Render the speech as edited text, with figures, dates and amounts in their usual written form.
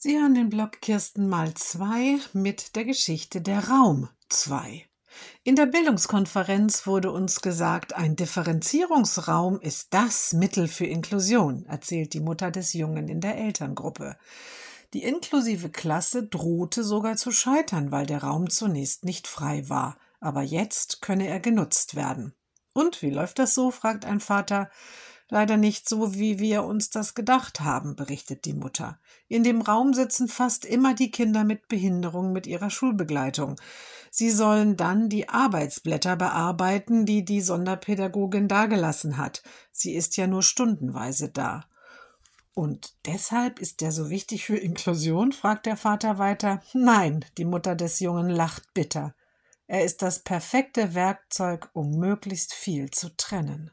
Sie hören den Blog kirstenmalzwei mit der Geschichte Der Raum 2. In der Bildungskonferenz wurde uns gesagt, ein Differenzierungsraum ist das Mittel für Inklusion, erzählt die Mutter des Jungen in der Elterngruppe. Die inklusive Klasse drohte sogar zu scheitern, weil der Raum zunächst nicht frei war. Aber jetzt könne er genutzt werden. Und wie läuft das so, fragt ein Vater. Leider nicht so, wie wir uns das gedacht haben, berichtet die Mutter. In dem Raum sitzen fast immer die Kinder mit Behinderung mit ihrer Schulbegleitung. Sie sollen dann die Arbeitsblätter bearbeiten, die die Sonderpädagogin dagelassen hat. Sie ist ja nur stundenweise da. Und deshalb ist der so wichtig für Inklusion, fragt der Vater weiter. Nein, die Mutter des Jungen lacht bitter. Er ist das perfekte Werkzeug, um möglichst viel zu trennen.